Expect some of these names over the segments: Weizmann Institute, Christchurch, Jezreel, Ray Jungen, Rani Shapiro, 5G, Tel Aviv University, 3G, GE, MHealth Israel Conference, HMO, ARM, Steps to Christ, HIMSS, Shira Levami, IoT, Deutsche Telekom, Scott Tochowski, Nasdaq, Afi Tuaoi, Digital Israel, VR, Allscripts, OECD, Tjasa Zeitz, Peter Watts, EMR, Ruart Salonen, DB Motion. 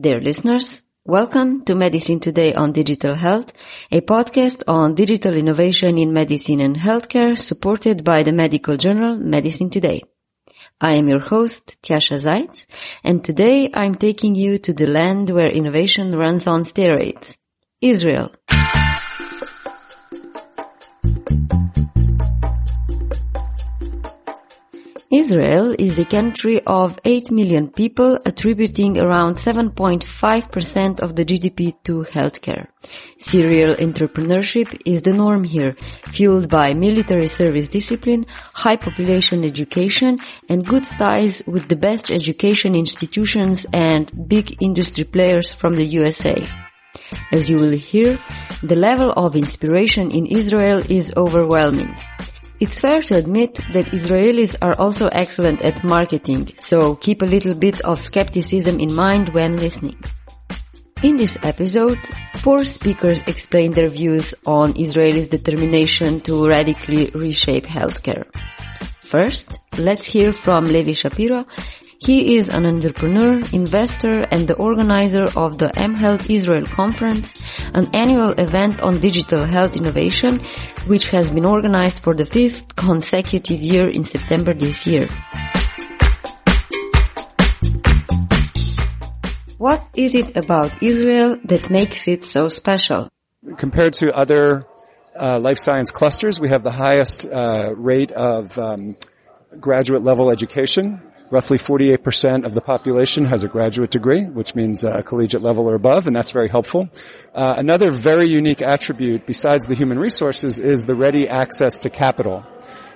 Dear listeners, welcome to Medicine Today on Digital Health, a podcast on digital innovation in medicine and healthcare supported by the medical journal Medicine Today. I am your host, Tjasa Zeitz, and today I'm taking you to the land where innovation runs on steroids, Israel. Israel is a country of 8 million people, attributing around 7.5% of the GDP to healthcare. Serial entrepreneurship is the norm here, fueled by military service discipline, high population education, and good ties with the best education institutions and big industry players from the USA. As you will hear, the level of inspiration in Israel is overwhelming. It's fair to admit that Israelis are also excellent at marketing, so keep a little bit of skepticism in mind when listening. In this episode, four speakers explain their views on Israelis' determination to radically reshape healthcare. First, let's hear from Levi Shapiro. He is an entrepreneur, investor, and the organizer of the MHealth Israel Conference, an annual event on digital health innovation, which has been organized for the 5th consecutive year in September this year. What is it about Israel that makes it so special? Compared to other life science clusters, we have the highest rate of graduate level education. Roughly 48% of the population has a graduate degree, which means collegiate level or above, and that's very helpful. Another very unique attribute besides the human resources is the ready access to capital.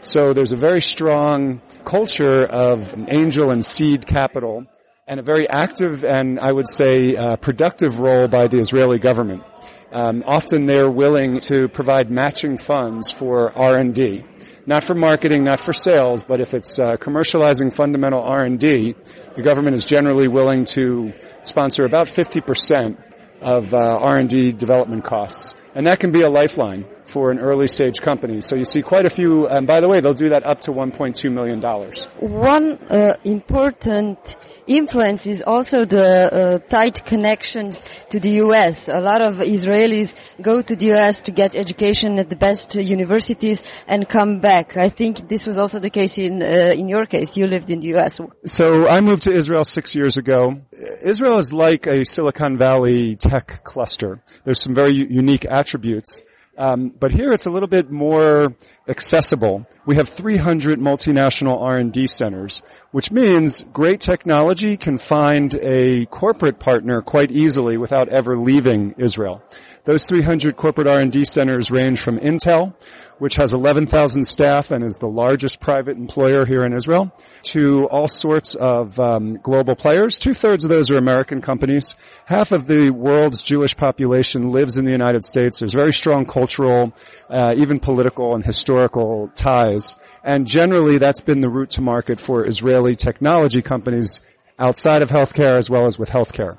So there's a very strong culture of angel and seed capital and a very active and, I would say, productive role by the Israeli government. Often they're willing to provide matching funds for R&D. Not for marketing, not for sales, but if it's commercializing fundamental R&D, the government is generally willing to sponsor about 50% of R&D development costs. And that can be a lifeline for an early stage company. So you see quite a few, and by the way, they'll do that up to $1.2 million. One important influence is also the tight connections to the U.S. A lot of Israelis go to the U.S. to get education at the best universities and come back. I think this was also the case in your case. You lived in the U.S. So I moved to Israel 6 years ago. Israel is like a Silicon Valley tech cluster. There's some very unique attributes. But here it's a little bit more accessible. We have 300 multinational R&D centers, which means great technology can find a corporate partner quite easily without ever leaving Israel. Those 300 corporate R&D centers range from Intel, which has 11,000 staff and is the largest private employer here in Israel, to all sorts of global players. 2/3 of those are American companies. Half of the world's Jewish population lives in the United States. There's very strong cultural, even political and historical ties. And generally, that's been the route to market for Israeli technology companies outside of healthcare as well as with healthcare.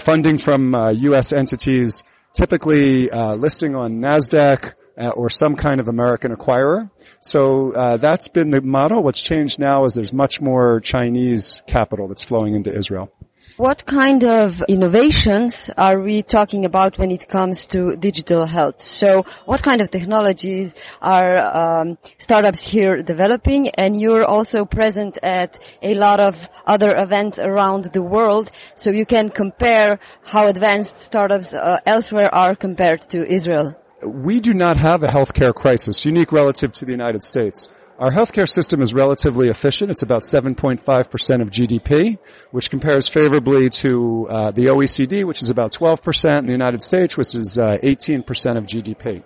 Funding from U.S. entities, typically listing on Nasdaq, or some kind of American acquirer. So that's been the model. What's changed now is there's much more Chinese capital that's flowing into Israel. What kind of innovations are we talking about when it comes to digital health? So what kind of technologies are startups here developing? And you're also present at a lot of other events around the world, so you can compare how advanced startups elsewhere are compared to Israel. We do not have a healthcare crisis, unique relative to the United States. Our healthcare system is relatively efficient. It's about 7.5% of GDP, which compares favorably to the OECD, which is about 12%, and the United States, which is 18% of GDP.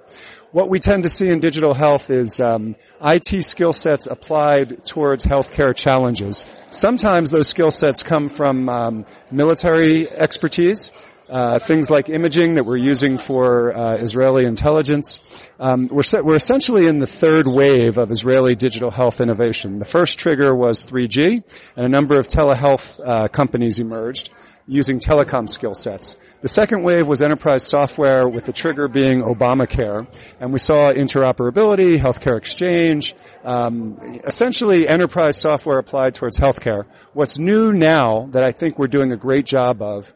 What we tend to see in digital health is IT skill sets applied towards healthcare challenges. Sometimes those skill sets come from military expertise. things like imaging that we're using for Israeli intelligence. We're essentially in the third wave of Israeli digital health innovation. The first trigger was 3G, and a number of telehealth companies emerged using telecom skill sets. The second wave was enterprise software, with the trigger being Obamacare, and we saw interoperability, healthcare exchange, essentially enterprise software applied towards healthcare. What's new now that I think we're doing a great job of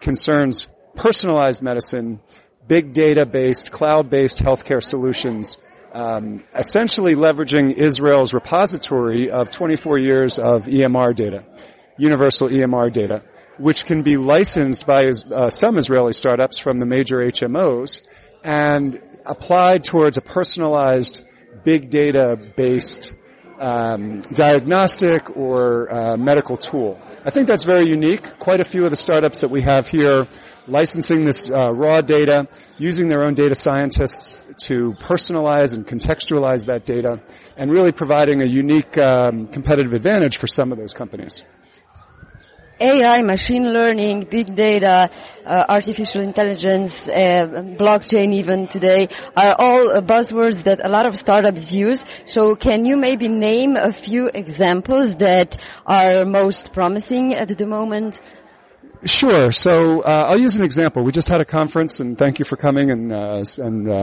concerns personalized medicine, big data-based, cloud-based healthcare solutions, essentially leveraging Israel's repository of 24 years of EMR data, universal EMR data, which can be licensed by some Israeli startups from the major HMOs and applied towards a personalized big data-based diagnostic or medical tool. I think that's very unique. Quite a few of the startups that we have here licensing this raw data, using their own data scientists to personalize and contextualize that data, and really providing a unique competitive advantage for some of those companies. AI, machine learning, big data, artificial intelligence, blockchain even today are all buzzwords that a lot of startups use. So can you maybe name a few examples that are most promising at the moment? Sure. So I'll use an example. We just had a conference, and thank you for coming and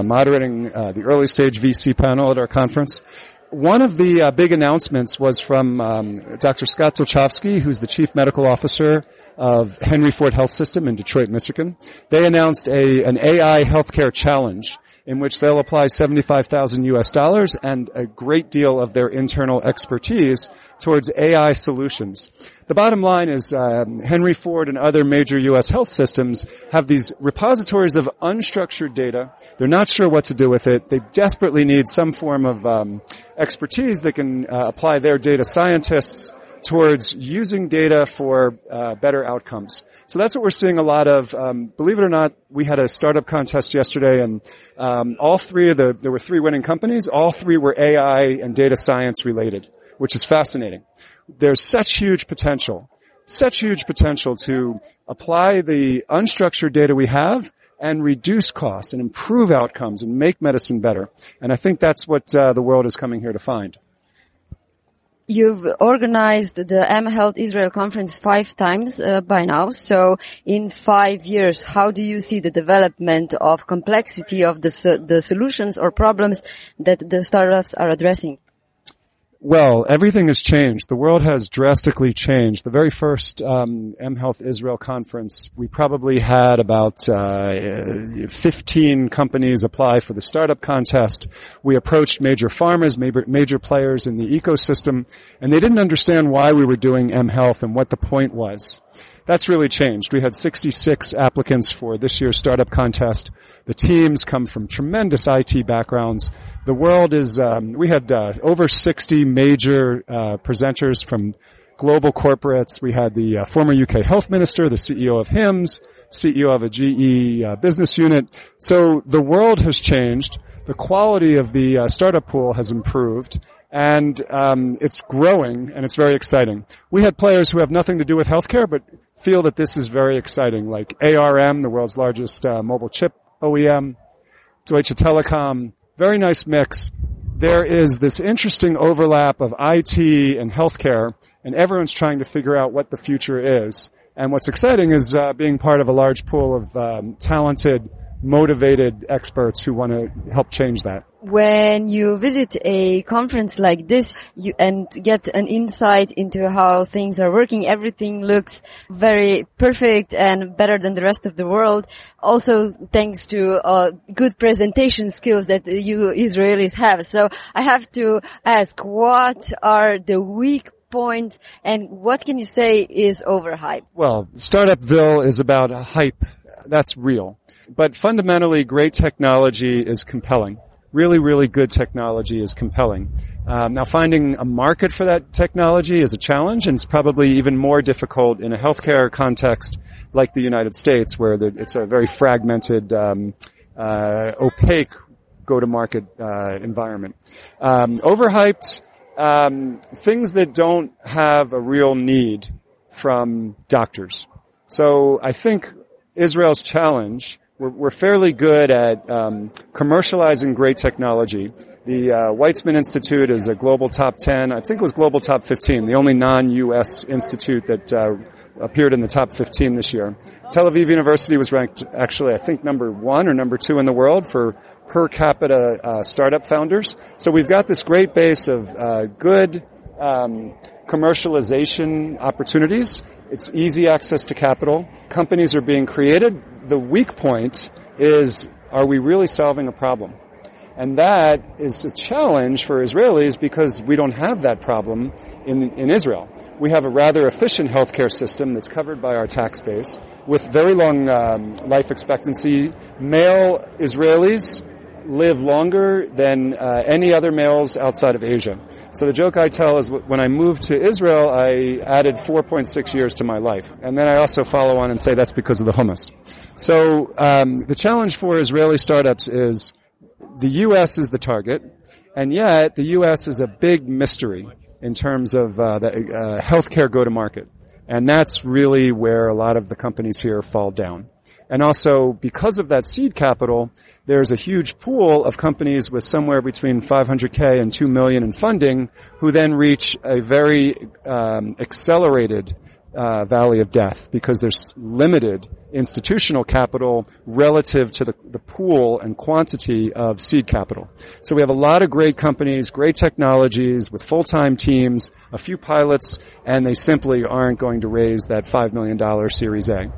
moderating the early stage VC panel at our conference. One of the big announcements was from Dr. Scott Tochowski, who's the chief medical officer of Henry Ford Health System in Detroit, Michigan. They announced an AI healthcare challenge in which they'll apply $75,000 and a great deal of their internal expertise towards AI solutions. The bottom line is Henry Ford and other major U.S. health systems have these repositories of unstructured data. They're not sure what to do with it. They desperately need some form of expertise that can apply their data scientists towards using data for better outcomes. So that's what we're seeing a lot of. Believe it or not, we had a startup contest yesterday, and there were three winning companies. All three were AI and data science related, which is fascinating. There's such huge potential to apply the unstructured data we have and reduce costs and improve outcomes and make medicine better. And I think that's what the world is coming here to find. You've organized the MHealth Israel Conference 5 times by now. So in 5 years, how do you see the development of complexity of the solutions or problems that the startups are addressing? Well, everything has changed. The world has drastically changed. The very first MHealth Israel Conference, we probably had about 15 companies apply for the startup contest. We approached major farmers, major players in the ecosystem, and they didn't understand why we were doing MHealth and what the point was. That's really changed. We had 66 applicants for this year's startup contest. The teams come from tremendous IT backgrounds. The world is, we had over 60 major presenters from global corporates. We had the former UK health minister, the CEO of HIMSS, CEO of a GE business unit. So the world has changed. The quality of the startup pool has improved. And it's growing, and it's very exciting. We had players who have nothing to do with healthcare but feel that this is very exciting, like ARM, the world's largest mobile chip OEM, Deutsche Telekom, very nice mix. There is this interesting overlap of IT and healthcare, and everyone's trying to figure out what the future is. And what's exciting is being part of a large pool of talented, motivated experts who want to help change that. When you visit a conference like this and get an insight into how things are working, everything looks very perfect and better than the rest of the world. Also, thanks to good presentation skills that you Israelis have. So I have to ask, what are the weak points and what can you say is overhyped? Well, Startupville is about a hype. That's real. But fundamentally, great technology is compelling. Really, really good technology is compelling. Now, finding a market for that technology is a challenge, and it's probably even more difficult in a healthcare context like the United States, where it's a very fragmented, opaque go-to-market environment. Overhyped, things that don't have a real need from doctors. So I think Israel's challenge. We're fairly good at commercializing great technology. The Weizmann Institute is a global top 10. I think it was global top 15, the only non-U.S. institute that appeared in the top 15 this year. Tel Aviv University was ranked, actually, I think, number 1 or number 2 in the world for per capita startup founders. So we've got this great base of good commercialization opportunities. It's easy access to capital. Companies are being created. The weak point is, are we really solving a problem? And that is a challenge for Israelis because we don't have that problem in Israel. We have a rather efficient healthcare system that's covered by our tax base with very long life expectancy. Male Israelis live longer than any other males outside of Asia. So the joke I tell is when I moved to Israel, I added 4.6 years to my life. And then I also follow on and say that's because of the hummus. So the challenge for Israeli startups is the U.S. is the target, and yet the U.S. is a big mystery in terms of the healthcare go-to-market. And that's really where a lot of the companies here fall down. And also, because of that seed capital, there's a huge pool of companies with somewhere between 500K and 2 million in funding who then reach a very accelerated valley of death because there's limited institutional capital relative to the pool and quantity of seed capital. So we have a lot of great companies, great technologies with full-time teams, a few pilots, and they simply aren't going to raise that $5 million Series A.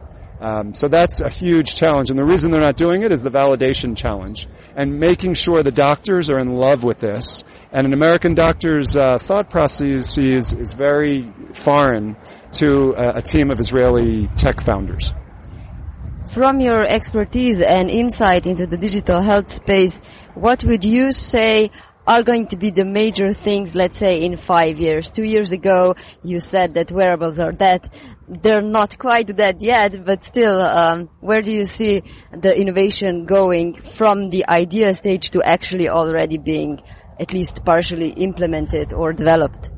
So that's a huge challenge, and the reason they're not doing it is the validation challenge and making sure the doctors are in love with this. And an American doctor's thought process is very foreign to a team of Israeli tech founders. From your expertise and insight into the digital health space, what would you say are going to be the major things, let's say, in 5 years? 2 years ago, you said that wearables are dead. They're not quite dead yet, but still, where do you see the innovation going from the idea stage to actually already being at least partially implemented or developed?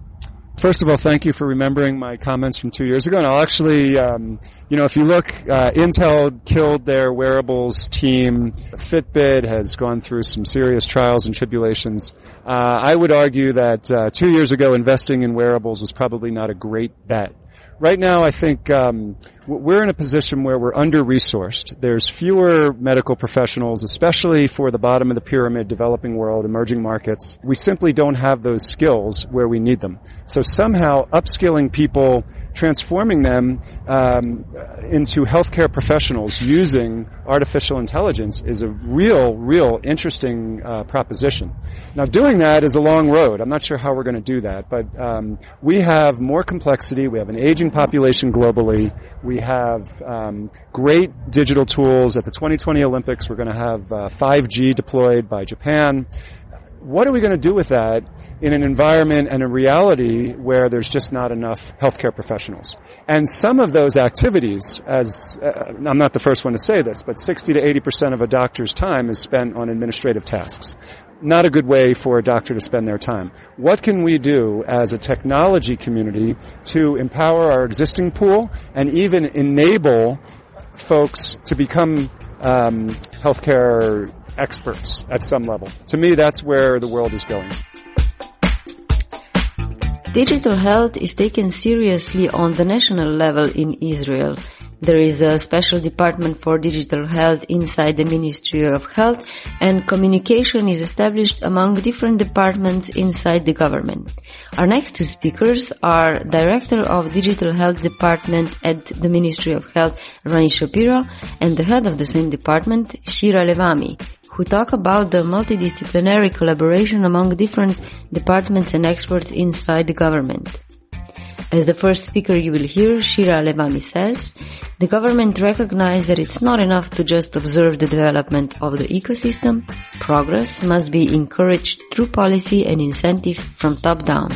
First of all, thank you for remembering my comments from 2 years ago. And I'll actually, if you look, Intel killed their wearables team. Fitbit has gone through some serious trials and tribulations. I would argue that 2 years ago, investing in wearables was probably not a great bet. Right now, I think we're in a position where we're under-resourced. There's fewer medical professionals, especially for the bottom of the pyramid, developing world, emerging markets. We simply don't have those skills where we need them. So somehow upskilling people, transforming them into healthcare professionals using artificial intelligence is a real interesting proposition. Now, doing that is a long road. I'm not sure how we're going to do that, but we have more complexity. We have an aging population globally. We have great digital tools. At the 2020 Olympics, we're going to have 5G deployed by Japan. What are we going to do with that in an environment and a reality where there's just not enough healthcare professionals? And some of those activities, as I'm not the first one to say this, but 60 to 80% of a doctor's time is spent on administrative tasks. Not a good way for a doctor to spend their time. What can we do as a technology community to empower our existing pool and even enable folks to become healthcare experts at some level? To me, that's where the world is going. Digital health is taken seriously on the national level in Israel. There is a special department for digital health inside the Ministry of Health, and communication is established among different departments inside the government. Our next two speakers are Director of Digital Health Department at the Ministry of Health, Rani Shapiro, and the head of the same department, Shira Levami, who talk about the multidisciplinary collaboration among different departments and experts inside the government. As the first speaker you will hear, Shira Levami says, the government recognized that it's not enough to just observe the development of the ecosystem. Progress must be encouraged through policy and incentive from top down.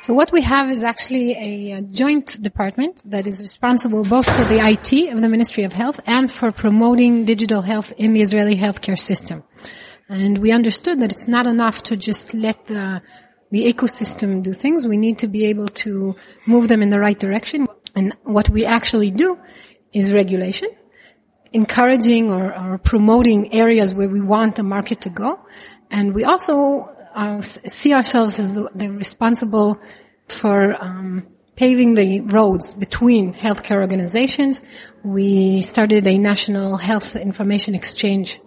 So what we have is actually a joint department that is responsible both for the IT of the Ministry of Health and for promoting digital health in the Israeli healthcare system. And we understood that it's not enough to just let the the ecosystem do things. We need to be able to move them in the right direction. And what we actually do is regulation, encouraging or promoting areas where we want the market to go. And we also see ourselves as the responsible for paving the roads between healthcare organizations. We started a national health information exchange,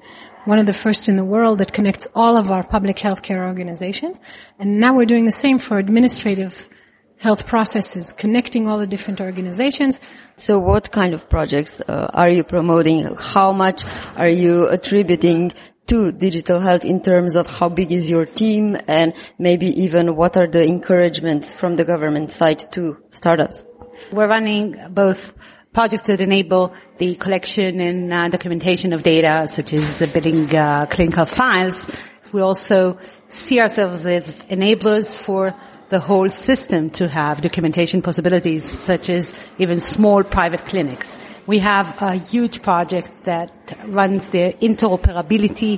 one of the first in the world, that connects all of our public healthcare organizations. And now we're doing the same for administrative health processes, connecting all the different organizations. So what kind of projects are you promoting? How much are you attributing to digital health in terms of how big is your team, and maybe even what are the encouragements from the government side to startups? We're running both projects that enable the collection and documentation of data, such as building clinical files. We also see ourselves as enablers for the whole system to have documentation possibilities, such as even small private clinics. We have a huge project that runs the interoperability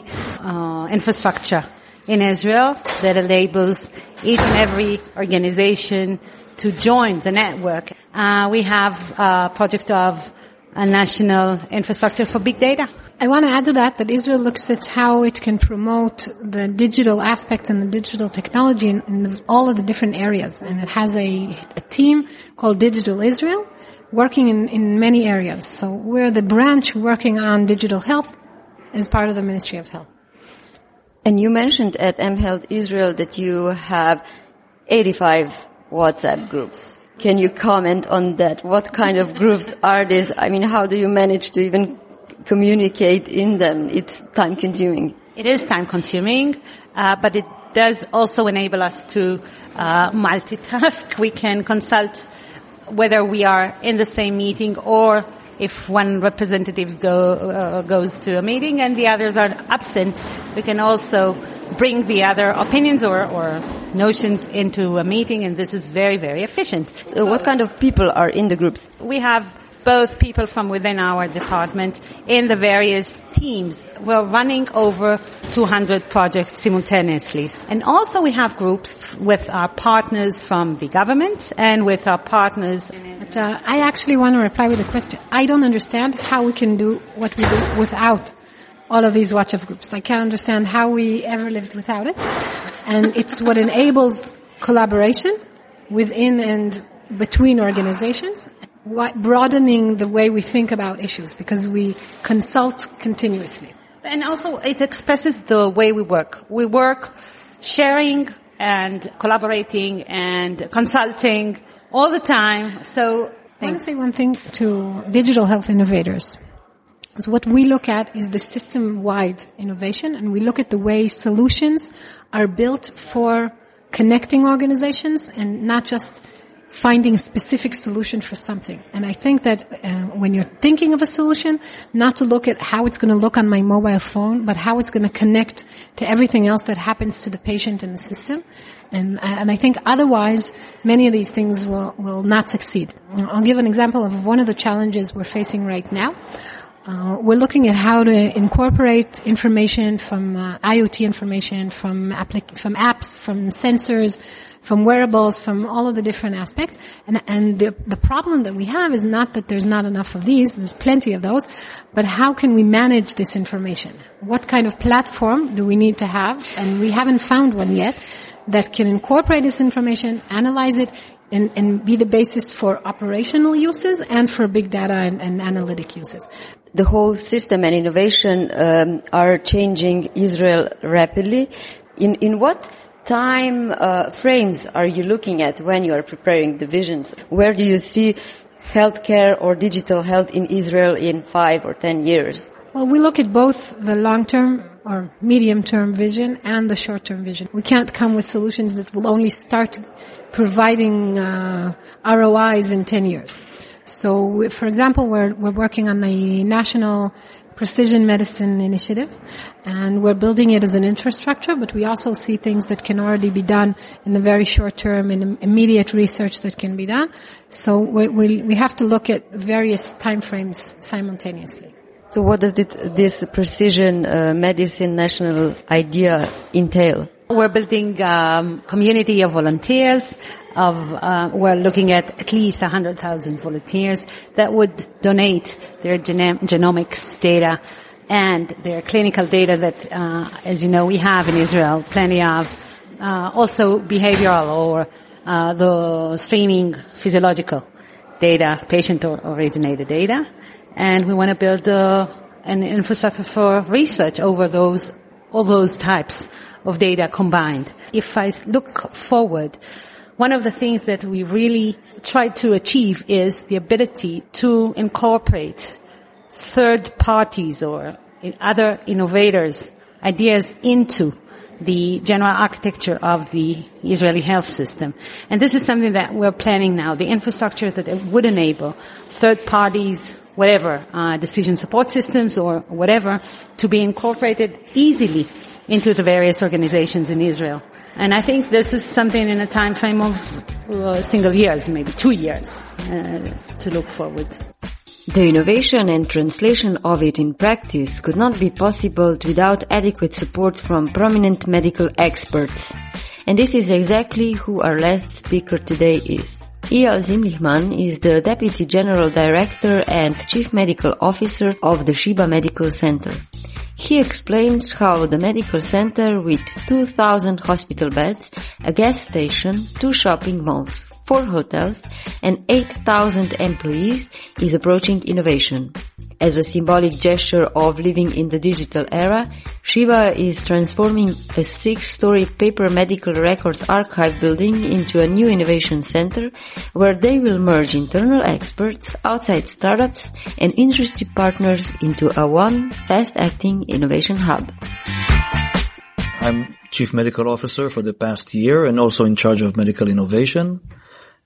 infrastructure in Israel that enables each and every organization to join the network. We have a project of a national infrastructure for big data. I want to add to that Israel looks at how it can promote the digital aspects and the digital technology in all of the different areas. And it has a team called Digital Israel working in many areas. So we're the branch working on digital health as part of the Ministry of Health. And you mentioned at MHealth Israel that you have 85 WhatsApp groups. Can you comment on that? What kind of groups are these? I mean, how do you manage to even communicate in them? It's time-consuming. It is time-consuming, but it does also enable us to multitask. We can consult whether we are in the same meeting or if one representative goes to a meeting and the others are absent, we can also bring the other opinions or notions into a meeting, and this is very, very efficient. So what kind of people are in the groups? We have both people from within our department in the various teams. We're running over 200 projects simultaneously. And also we have groups with our partners from the government and with our partners. But, I actually want to reply with a question. I don't understand how we can do what we do without all of these WhatsApp groups. I can't understand how we ever lived without it. And it's what enables collaboration within and between organizations. Broadening the way we think about issues, because we consult continuously. And also it expresses the way we work. We work sharing and collaborating and consulting all the time. So I want to say one thing to digital health innovators. So what we look at is the system-wide innovation, and we look at the way solutions are built for connecting organizations and not just finding a specific solution for something. And I think that when you're thinking of a solution, not to look at how it's going to look on my mobile phone, but how it's going to connect to everything else that happens to the patient in the system. And I think otherwise, many of these things will not succeed. I'll give an example of one of the challenges we're facing right now. We're looking at how to incorporate information from IoT information, from apps, from sensors, from wearables, from all of the different aspects. And the problem that we have is not that there's not enough of these. There's plenty of those. But how can we manage this information? What kind of platform do we need to have? And we haven't found one yet that can incorporate this information, analyze it, and be the basis for operational uses and for big data and analytic uses. The whole system and innovation are changing Israel rapidly. In what time frames are you looking at when you are preparing the visions? Where do you see healthcare or digital health in Israel in 5 or 10 years? Well, we look at both the long-term or medium-term vision and the short-term vision. We can't come with solutions that will only start providing ROIs in 10 years. So, for example, we're working on a national precision medicine initiative, and we're building it as an infrastructure, but we also see things that can already be done in the very short term and immediate research that can be done. So we have to look at various time frames simultaneously. So what does this precision medicine national idea entail? We're building community of volunteers. We're looking at least 100,000 volunteers that would donate their genomics data and their clinical data that, as you know, we have in Israel, plenty of, also behavioral or the streaming physiological data, patient-originated data. And we want to build an infrastructure for research over those all those types of data combined. If I look forward, one of the things that we really try to achieve is the ability to incorporate third parties or other innovators' ideas into the general architecture of the Israeli health system. And this is something that we're planning now, the infrastructure that it would enable third parties, whatever, decision support systems or whatever, to be incorporated easily into the various organizations in Israel. And I think this is something in a time frame of single years, maybe 2 years, to look forward. The innovation and translation of it in practice could not be possible without adequate support from prominent medical experts. And this is exactly who our last speaker today is. Eyal Zimlichman is the Deputy General Director and Chief Medical Officer of the Sheba Medical Center. He explains how the medical center with 2,000 hospital beds, a gas station, 2 shopping malls, 4 hotels and 8,000 employees is approaching innovation. As a symbolic gesture of living in the digital era, Sheba is transforming a 6-story paper medical record archive building into a new innovation center where they will merge internal experts, outside startups and industry partners into a one fast-acting innovation hub. I'm Chief Medical Officer for the past year and also in charge of medical innovation.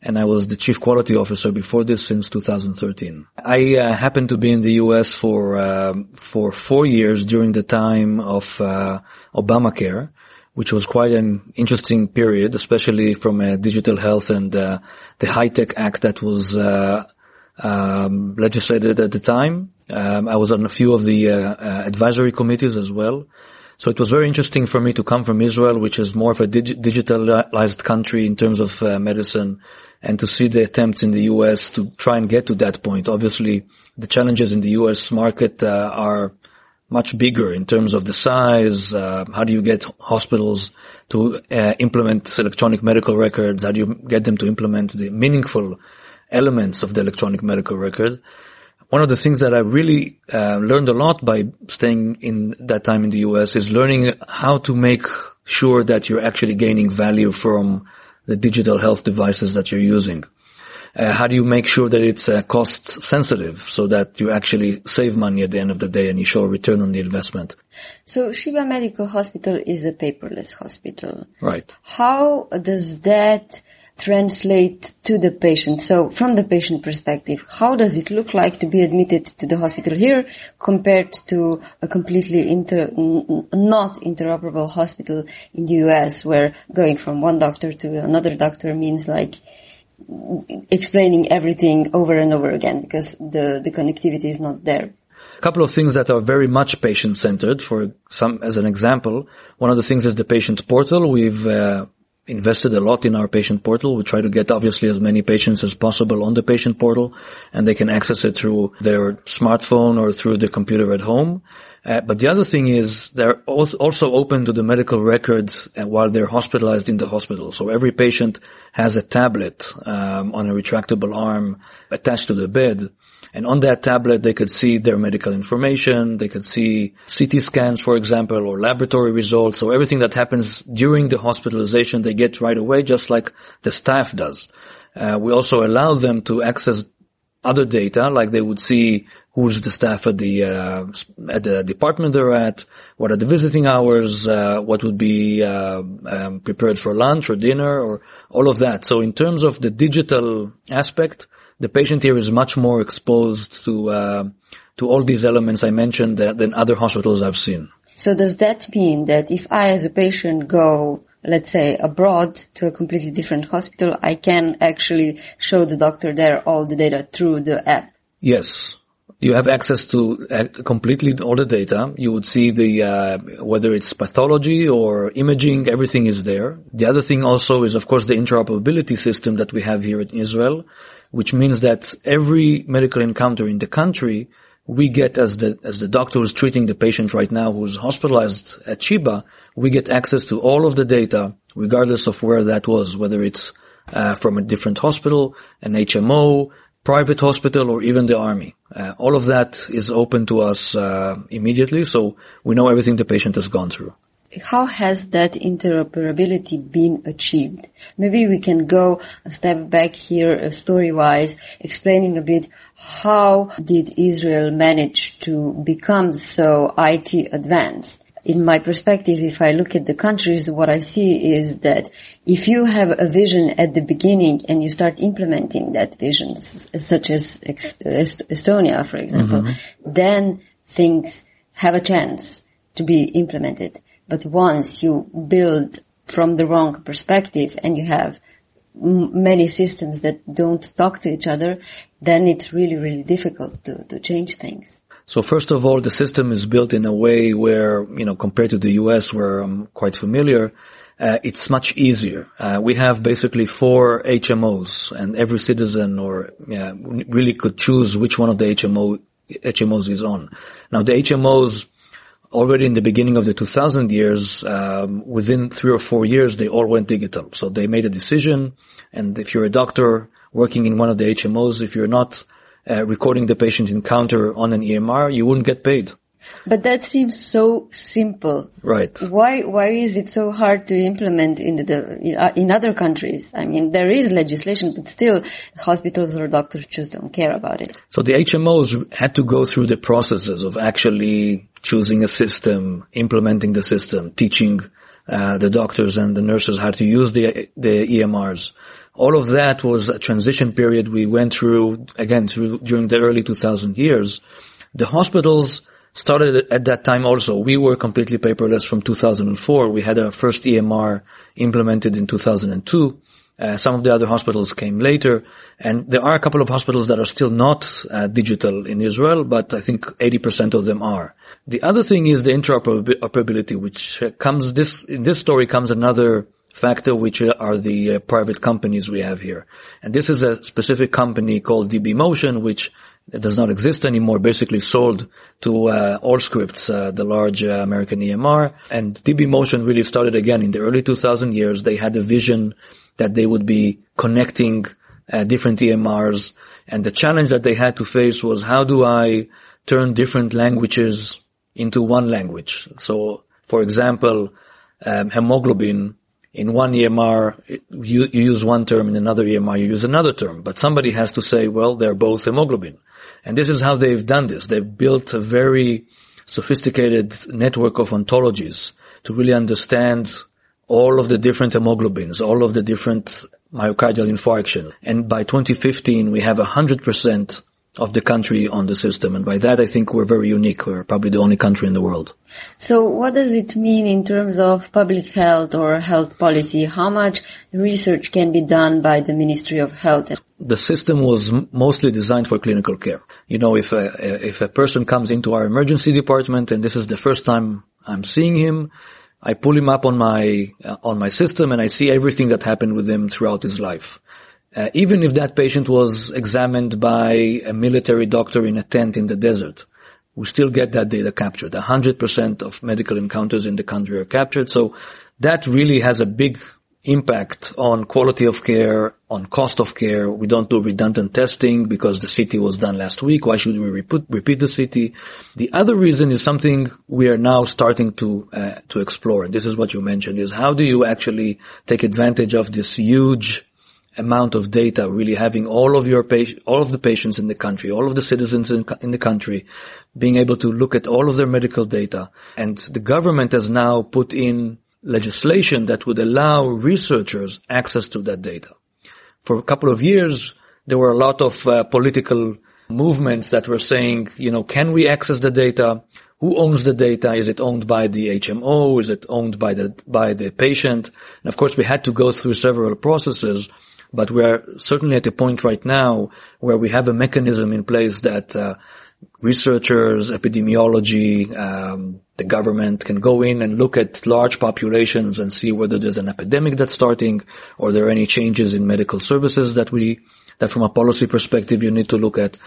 And I was the Chief Quality Officer before this since 2013. I happened to be in the US for 4 years during the time of Obamacare, which was quite an interesting period, especially from digital health and the high-tech act that was legislated at the time. I was on a few of the advisory committees as well. So it was very interesting for me to come from Israel, which is more of a digitalized country in terms of medicine, and to see the attempts in the U.S. to try and get to that point. Obviously, the challenges in the U.S. market are much bigger in terms of the size. How do you get hospitals to implement electronic medical records? How do you get them to implement the meaningful elements of the electronic medical record? One of the things that I really learned a lot by staying in that time in the US is learning how to make sure that you're actually gaining value from the digital health devices that you're using. How do you make sure that it's cost sensitive so that you actually save money at the end of the day and you show a return on the investment? So Sheba Medical Hospital is a paperless hospital. Right. How does that translate to the patient? So from the patient perspective, how does it look like to be admitted to the hospital here compared to a completely not interoperable hospital in the US, where going from one doctor to another doctor means like explaining everything over and over again because the connectivity is not there? A couple of things that are very much patient-centered. For some, as an example, one of the things is the patient portal. We've invested a lot in our patient portal. We try to get obviously as many patients as possible on the patient portal, and they can access it through their smartphone or through the computer at home. But the other thing is they're also open to the medical records while they're hospitalized in the hospital. So every patient has a tablet on a retractable arm attached to the bed. And on that tablet, they could see their medical information. They could see CT scans, for example, or laboratory results. So everything that happens during the hospitalization, they get right away, just like the staff does. We also allow them to access other data, like they would see who's the staff at the department they're at, what are the visiting hours, what would be prepared for lunch or dinner, or all of that. So in terms of the digital aspect, the patient here is much more exposed to all these elements I mentioned than other hospitals I've seen. So does that mean that if I as a patient go, let's say, abroad to a completely different hospital, I can actually show the doctor there all the data through the app? Yes. You have access to completely all the data. You would see the whether it's pathology or imaging, everything is there. The other thing also is, of course, the interoperability system that we have here in Israel, which means that every medical encounter in the country we get, as the doctor who's treating the patient right now who's hospitalized at Sheba, we get access to all of the data, regardless of where that was, whether it's from a different hospital, an HMO, private hospital, or even the army. All of that is open to us immediately, so we know everything the patient has gone through. How has that interoperability been achieved? Maybe we can go a step back here, story-wise, explaining a bit how did Israel manage to become so IT advanced. In my perspective, if I look at the countries, what I see is that if you have a vision at the beginning and you start implementing that vision, such as Estonia, for example, then things have a chance to be implemented. But once you build from the wrong perspective and you have many systems that don't talk to each other, then it's really, really difficult to change things. So first of all, the system is built in a way where, you know, compared to the US, where I'm quite familiar, it's much easier. We have basically 4 HMOs, and every citizen really could choose which one of the HMOs is on. Now, the HMOs already in the beginning of the 2000 years, within 3 or 4 years, they all went digital. So they made a decision, and if you're a doctor working in one of the HMOs, if you're not recording the patient encounter on an EMR, you wouldn't get paid. But that seems so simple. Right. Why is it so hard to implement in other countries? I mean, there is legislation, but still hospitals or doctors just don't care about it. So the HMOs had to go through the processes of actually choosing a system, implementing the system, teaching the doctors and the nurses how to use the EMRs. All of that was a transition period we went through, again, during the early 2000 years. The hospitals started at that time also. We were completely paperless from 2004. We had our first EMR implemented in 2002. Some of the other hospitals came later. And there are a couple of hospitals that are still not digital in Israel, but I think 80% of them are. The other thing is the interoperability, which comes in this story comes another factor, which are the private companies we have here. And this is a specific company called DB Motion, which does not exist anymore, basically sold to Allscripts, the large American EMR. And DB Motion really started again in the early 2000 years. They had a vision that they would be connecting different EMRs. And the challenge that they had to face was, how do I turn different languages into one language? So, for example, hemoglobin, in one EMR, you use one term. In another EMR, you use another term. But somebody has to say, well, they're both hemoglobin. And this is how they've done this. They've built a very sophisticated network of ontologies to really understand all of the different hemoglobins, all of the different myocardial infarction. And by 2015, we have 100% of the country on the system. And by that, I think we're very unique. We're probably the only country in the world. So what does it mean in terms of public health or health policy? How much research can be done by the Ministry of Health? The system was mostly designed for clinical care. You know, if a person comes into our emergency department and this is the first time I'm seeing him, I pull him up on my system and I see everything that happened with him throughout his life. Even if that patient was examined by a military doctor in a tent in the desert, we still get that data captured. 100% of medical encounters in the country are captured. So that really has a big impact on quality of care, on cost of care. We don't do redundant testing because the CT was done last week. Why should we repeat the CT? The other reason is something we are now starting to explore. And this is what you mentioned, is how do you actually take advantage of this huge amount of data, really having all of the patients in the country, all of the citizens in the country, being able to look at all of their medical data. And the government has now put in legislation that would allow researchers access to that data. For a couple of years, there were a lot of political movements that were saying, you know, can we access the data? Who owns the data? Is it owned by the HMO? Is it owned by the patient? And of course, we had to go through several processes. But we're certainly at a point right now where we have a mechanism in place that researchers, epidemiology, the government can go in and look at large populations and see whether there's an epidemic that's starting or there are any changes in medical services that that from a policy perspective you need to look at.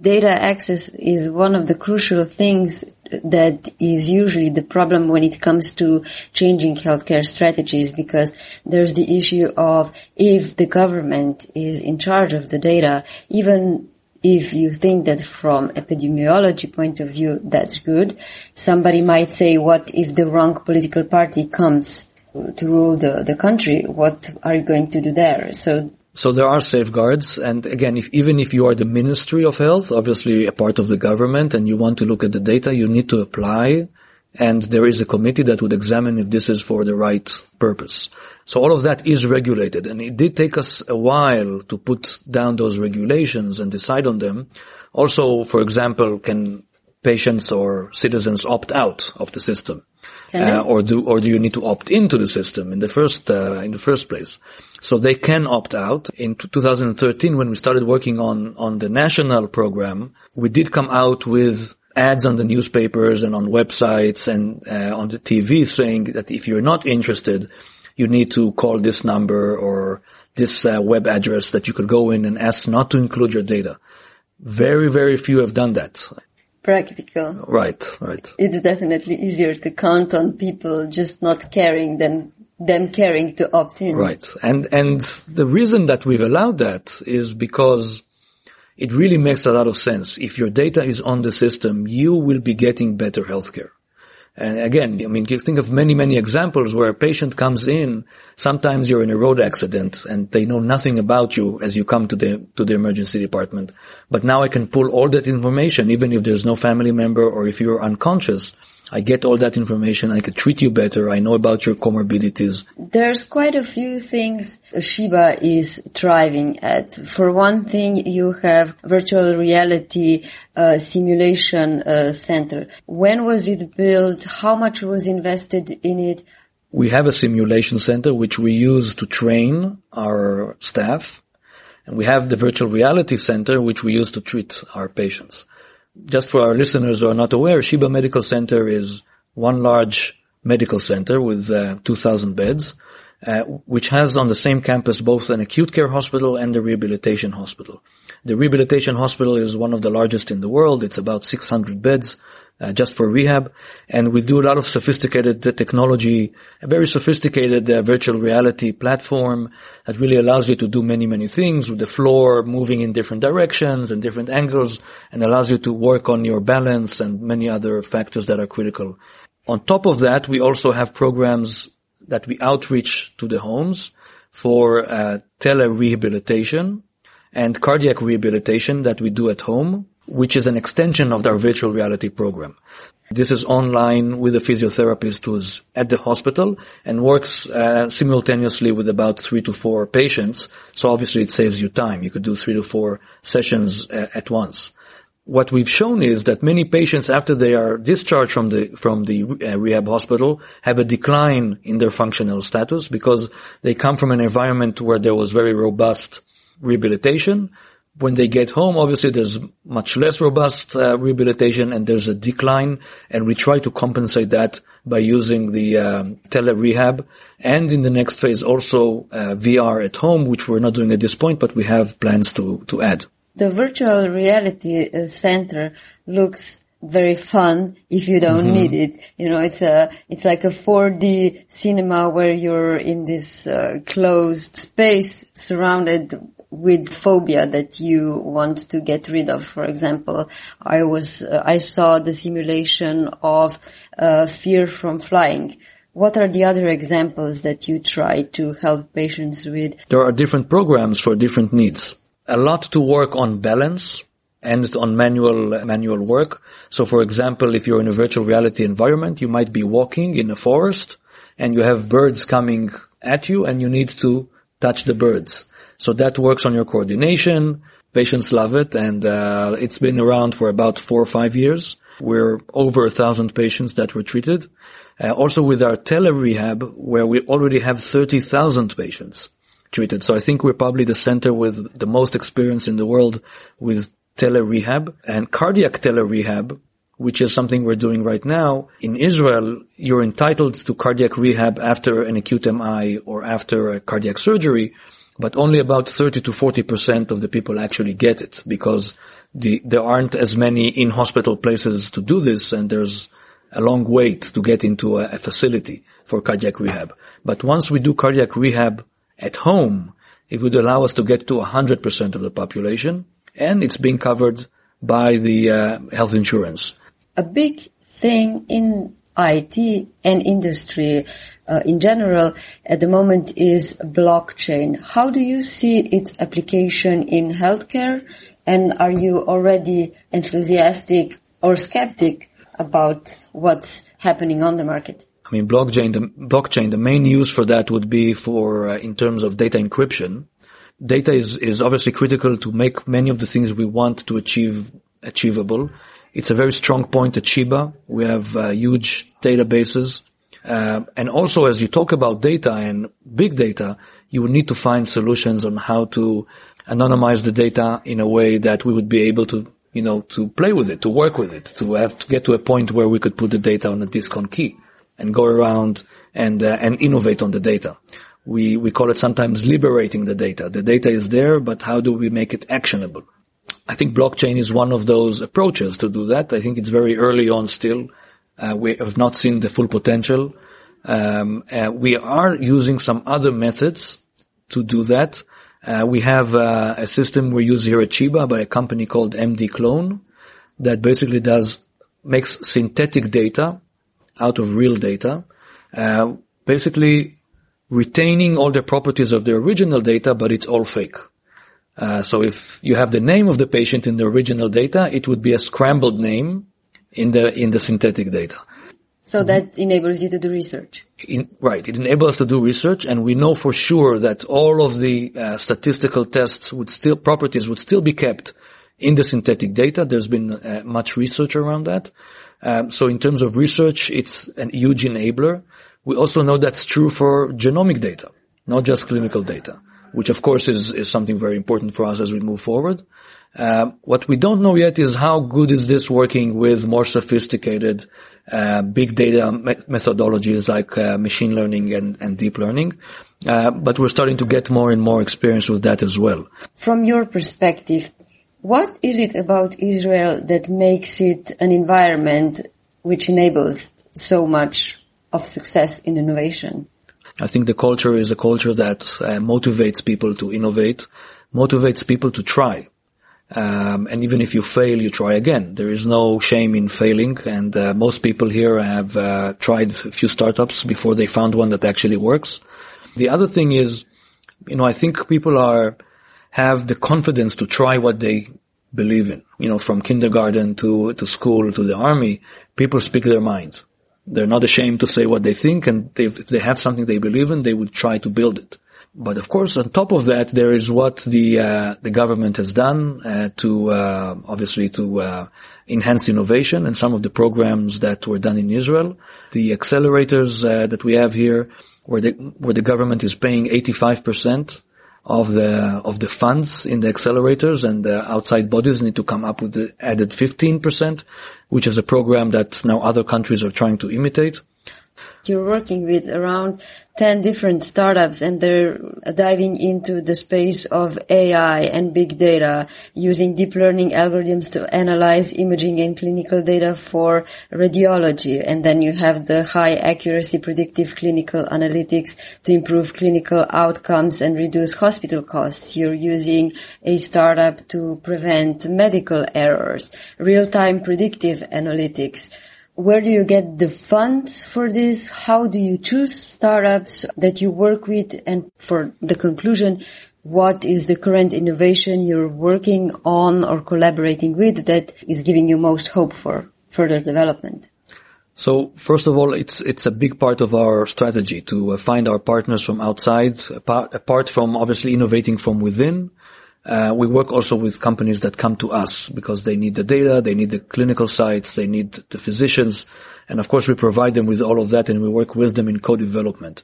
Data access is one of the crucial things that is usually the problem when it comes to changing healthcare strategies, because there's the issue of if the government is in charge of the data, even if you think that from epidemiology point of view that's good, somebody might say, what if the wrong political party comes to rule the country? What are you going to do there? So there are safeguards, and again, even if you are the Ministry of Health, obviously a part of the government, and you want to look at the data, you need to apply, and there is a committee that would examine if this is for the right purpose. So all of that is regulated, and it did take us a while to put down those regulations and decide on them. Also, for example, can patients or citizens opt out of the system? Or do you need to opt into the system in the first place? So they can opt out. In 2013, when we started working on the national program, we did come out with ads on the newspapers and on websites and on the TV saying that if you're not interested, you need to call this number or this web address that you could go in and ask not to include your data. Very, very few have done that. Practical. Right. It's definitely easier to count on people just not caring than them caring to opt in. Right. And the reason that we've allowed that is because it really makes a lot of sense. If your data is on the system, you will be getting better healthcare. And again, I mean, you think of many, many examples where a patient comes in, sometimes you're in a road accident and they know nothing about you as you come to the emergency department. But now I can pull all that information, even if there's no family member or if you're unconscious. I get all that information. I can treat you better. I know about your comorbidities. There's quite a few things Sheba is thriving at. For one thing, you have virtual reality simulation center. When was it built? How much was invested in it? We have a simulation center which we use to train our staff, and we have the virtual reality center which we use to treat our patients. Just for our listeners who are not aware, Sheba Medical Center is one large medical center with 2,000 beds, which has on the same campus both an acute care hospital and a rehabilitation hospital. The rehabilitation hospital is one of the largest in the world. It's about 600 beds just for rehab. And we do a lot of sophisticated technology, a very sophisticated virtual reality platform that really allows you to do many, many things with the floor moving in different directions and different angles, and allows you to work on your balance and many other factors that are critical. On top of that, we also have programs that we outreach to the homes for telerehabilitation and cardiac rehabilitation that we do at home, which is an extension of our virtual reality program. This is online with a physiotherapist who's at the hospital and works simultaneously with about 3 to 4 patients. So obviously it saves you time. You could do 3 to 4 sessions at once. What we've shown is that many patients, after they are discharged from the rehab hospital, have a decline in their functional status because they come from an environment where there was very robust rehabilitation. When they get home, obviously there's much less robust rehabilitation and there's a decline, and we try to compensate that by using the tele-rehab, and in the next phase also VR at home, which we're not doing at this point, but we have plans to add. The virtual reality center looks very fun if you don't need it. You know, it's like a 4D cinema where you're in this closed space surrounded with phobia that you want to get rid of. For example, I saw the simulation of fear from flying. What are the other examples that you try to help patients with? There are different programs for different needs. A lot to work on balance and on manual work. So for example, if you're in a virtual reality environment, you might be walking in a forest and you have birds coming at you and you need to touch the birds. So that works on your coordination. Patients love it, and it's been around for about 4 or 5 years. We're over 1,000 patients that were treated. Also with our tele-rehab, where we already have 30,000 patients treated. So I think we're probably the center with the most experience in the world with telerehab and cardiac telerehab, which is something we're doing right now. In Israel, you're entitled to cardiac rehab after an acute MI or after a cardiac surgery, but only about 30 to 40% of the people actually get it because there aren't as many in-hospital places to do this, and there's a long wait to get into a facility for cardiac rehab. But once we do cardiac rehab at home, it would allow us to get to 100% of the population, and it's being covered by the health insurance. A big thing in IT and industry in general at the moment is blockchain. How do you see its application in healthcare? And are you already enthusiastic or skeptic about what's happening on the market? I mean, blockchain, the main use for that would be for in terms of data encryption. Data is obviously critical to make many of the things we want to achieve achievable. It's a very strong point at Sheba. We have huge databases. And also, as you talk about data and big data, you will need to find solutions on how to anonymize the data in a way that we would be able to, you know, to play with it, to work with it, to have to get to a point where we could put the data on a disk on key and go around and innovate on the data. We call it sometimes liberating the data. The data is there, but how do we make it actionable? I think blockchain is one of those approaches to do that. I think it's very early on still. We have not seen the full potential. We are using some other methods to do that. We have a system we use here at Sheba by a company called MD Clone that basically makes synthetic data out of real data, basically retaining all the properties of the original data, but it's all fake. So if you have the name of the patient in the original data, it would be a scrambled name in the synthetic data. So that enables you to do research. Right. It enables us to do research, and we know for sure that all of the statistical tests properties would still be kept in the synthetic data. There's been much research around that. So in terms of research, it's a huge enabler. We also know that's true for genomic data, not just clinical data, which of course is something very important for us as we move forward. What we don't know yet is how good is this working with more sophisticated big data methodologies like machine learning and deep learning. But we're starting to get more and more experience with that as well. From your perspective, what is it about Israel that makes it an environment which enables so much of success in innovation? I think the culture is a culture that motivates people to innovate, motivates people to try. And even if you fail, you try again. There is no shame in failing. And most people here have tried a few startups before they found one that actually works. The other thing is, you know, I think people have the confidence to try what they believe in. You know, from kindergarten to school to the army, people speak their mind. They're not ashamed to say what they think, and if they have something they believe in, they would try to build it. But of course, on top of that, there is what the government has done to enhance innovation and some of the programs that were done in Israel. The accelerators that we have here, where the government is paying 85% of the funds in the accelerators, and the outside bodies need to come up with the added 15%, which is a program that now other countries are trying to imitate. You're working with around 10 different startups, and they're diving into the space of AI and big data, using deep learning algorithms to analyze imaging and clinical data for radiology. And then you have the high accuracy predictive clinical analytics to improve clinical outcomes and reduce hospital costs. You're using a startup to prevent medical errors, real-time predictive analytics. Where do you get the funds for this? How do you choose startups that you work with? And for the conclusion, what is the current innovation you're working on or collaborating with that is giving you most hope for further development? So first of all, it's a big part of our strategy to find our partners from outside, apart from obviously innovating from within. We work also with companies that come to us because they need the data, they need the clinical sites, they need the physicians, and of course we provide them with all of that, and we work with them in co-development.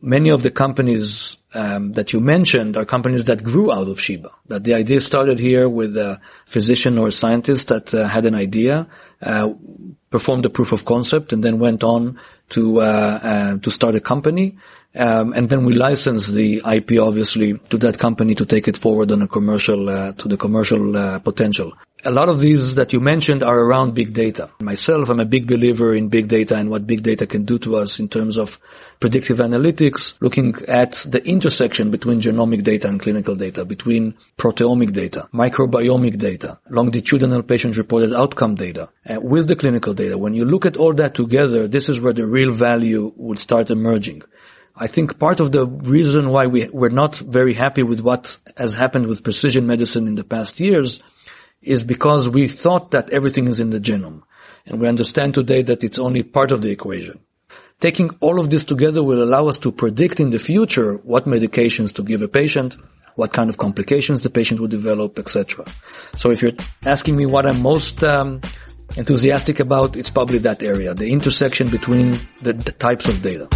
Many of the companies that you mentioned are companies that grew out of Sheba, that the idea started here with a physician or a scientist that had an idea, performed a proof of concept, and then went on to start a company. And then we licensed the IP, obviously, to that company to take it forward on a commercial, to the commercial potential. A lot of these that you mentioned are around big data. Myself, I'm a big believer in big data and what big data can do to us in terms of predictive analytics, looking at the intersection between genomic data and clinical data, between proteomic data, microbiomic data, longitudinal patient-reported outcome data, with the clinical data. When you look at all that together, this is where the real value would start emerging. I think part of the reason why we're not very happy with what has happened with precision medicine in the past years is because we thought that everything is in the genome. And we understand today that it's only part of the equation. Taking all of this together will allow us to predict in the future what medications to give a patient, what kind of complications the patient will develop, etc. So if you're asking me what I'm most enthusiastic about, it's probably that area, the intersection between the types of data.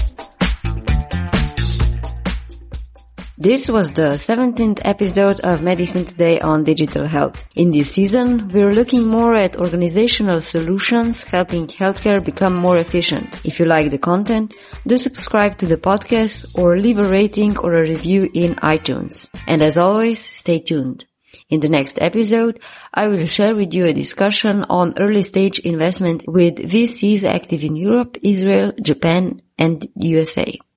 This was the 17th episode of Medicine Today on Digital Health. In this season, we're looking more at organizational solutions helping healthcare become more efficient. If you like the content, do subscribe to the podcast or leave a rating or a review in iTunes. And as always, stay tuned. In the next episode, I will share with you a discussion on early stage investment with VCs active in Europe, Israel, Japan, and USA.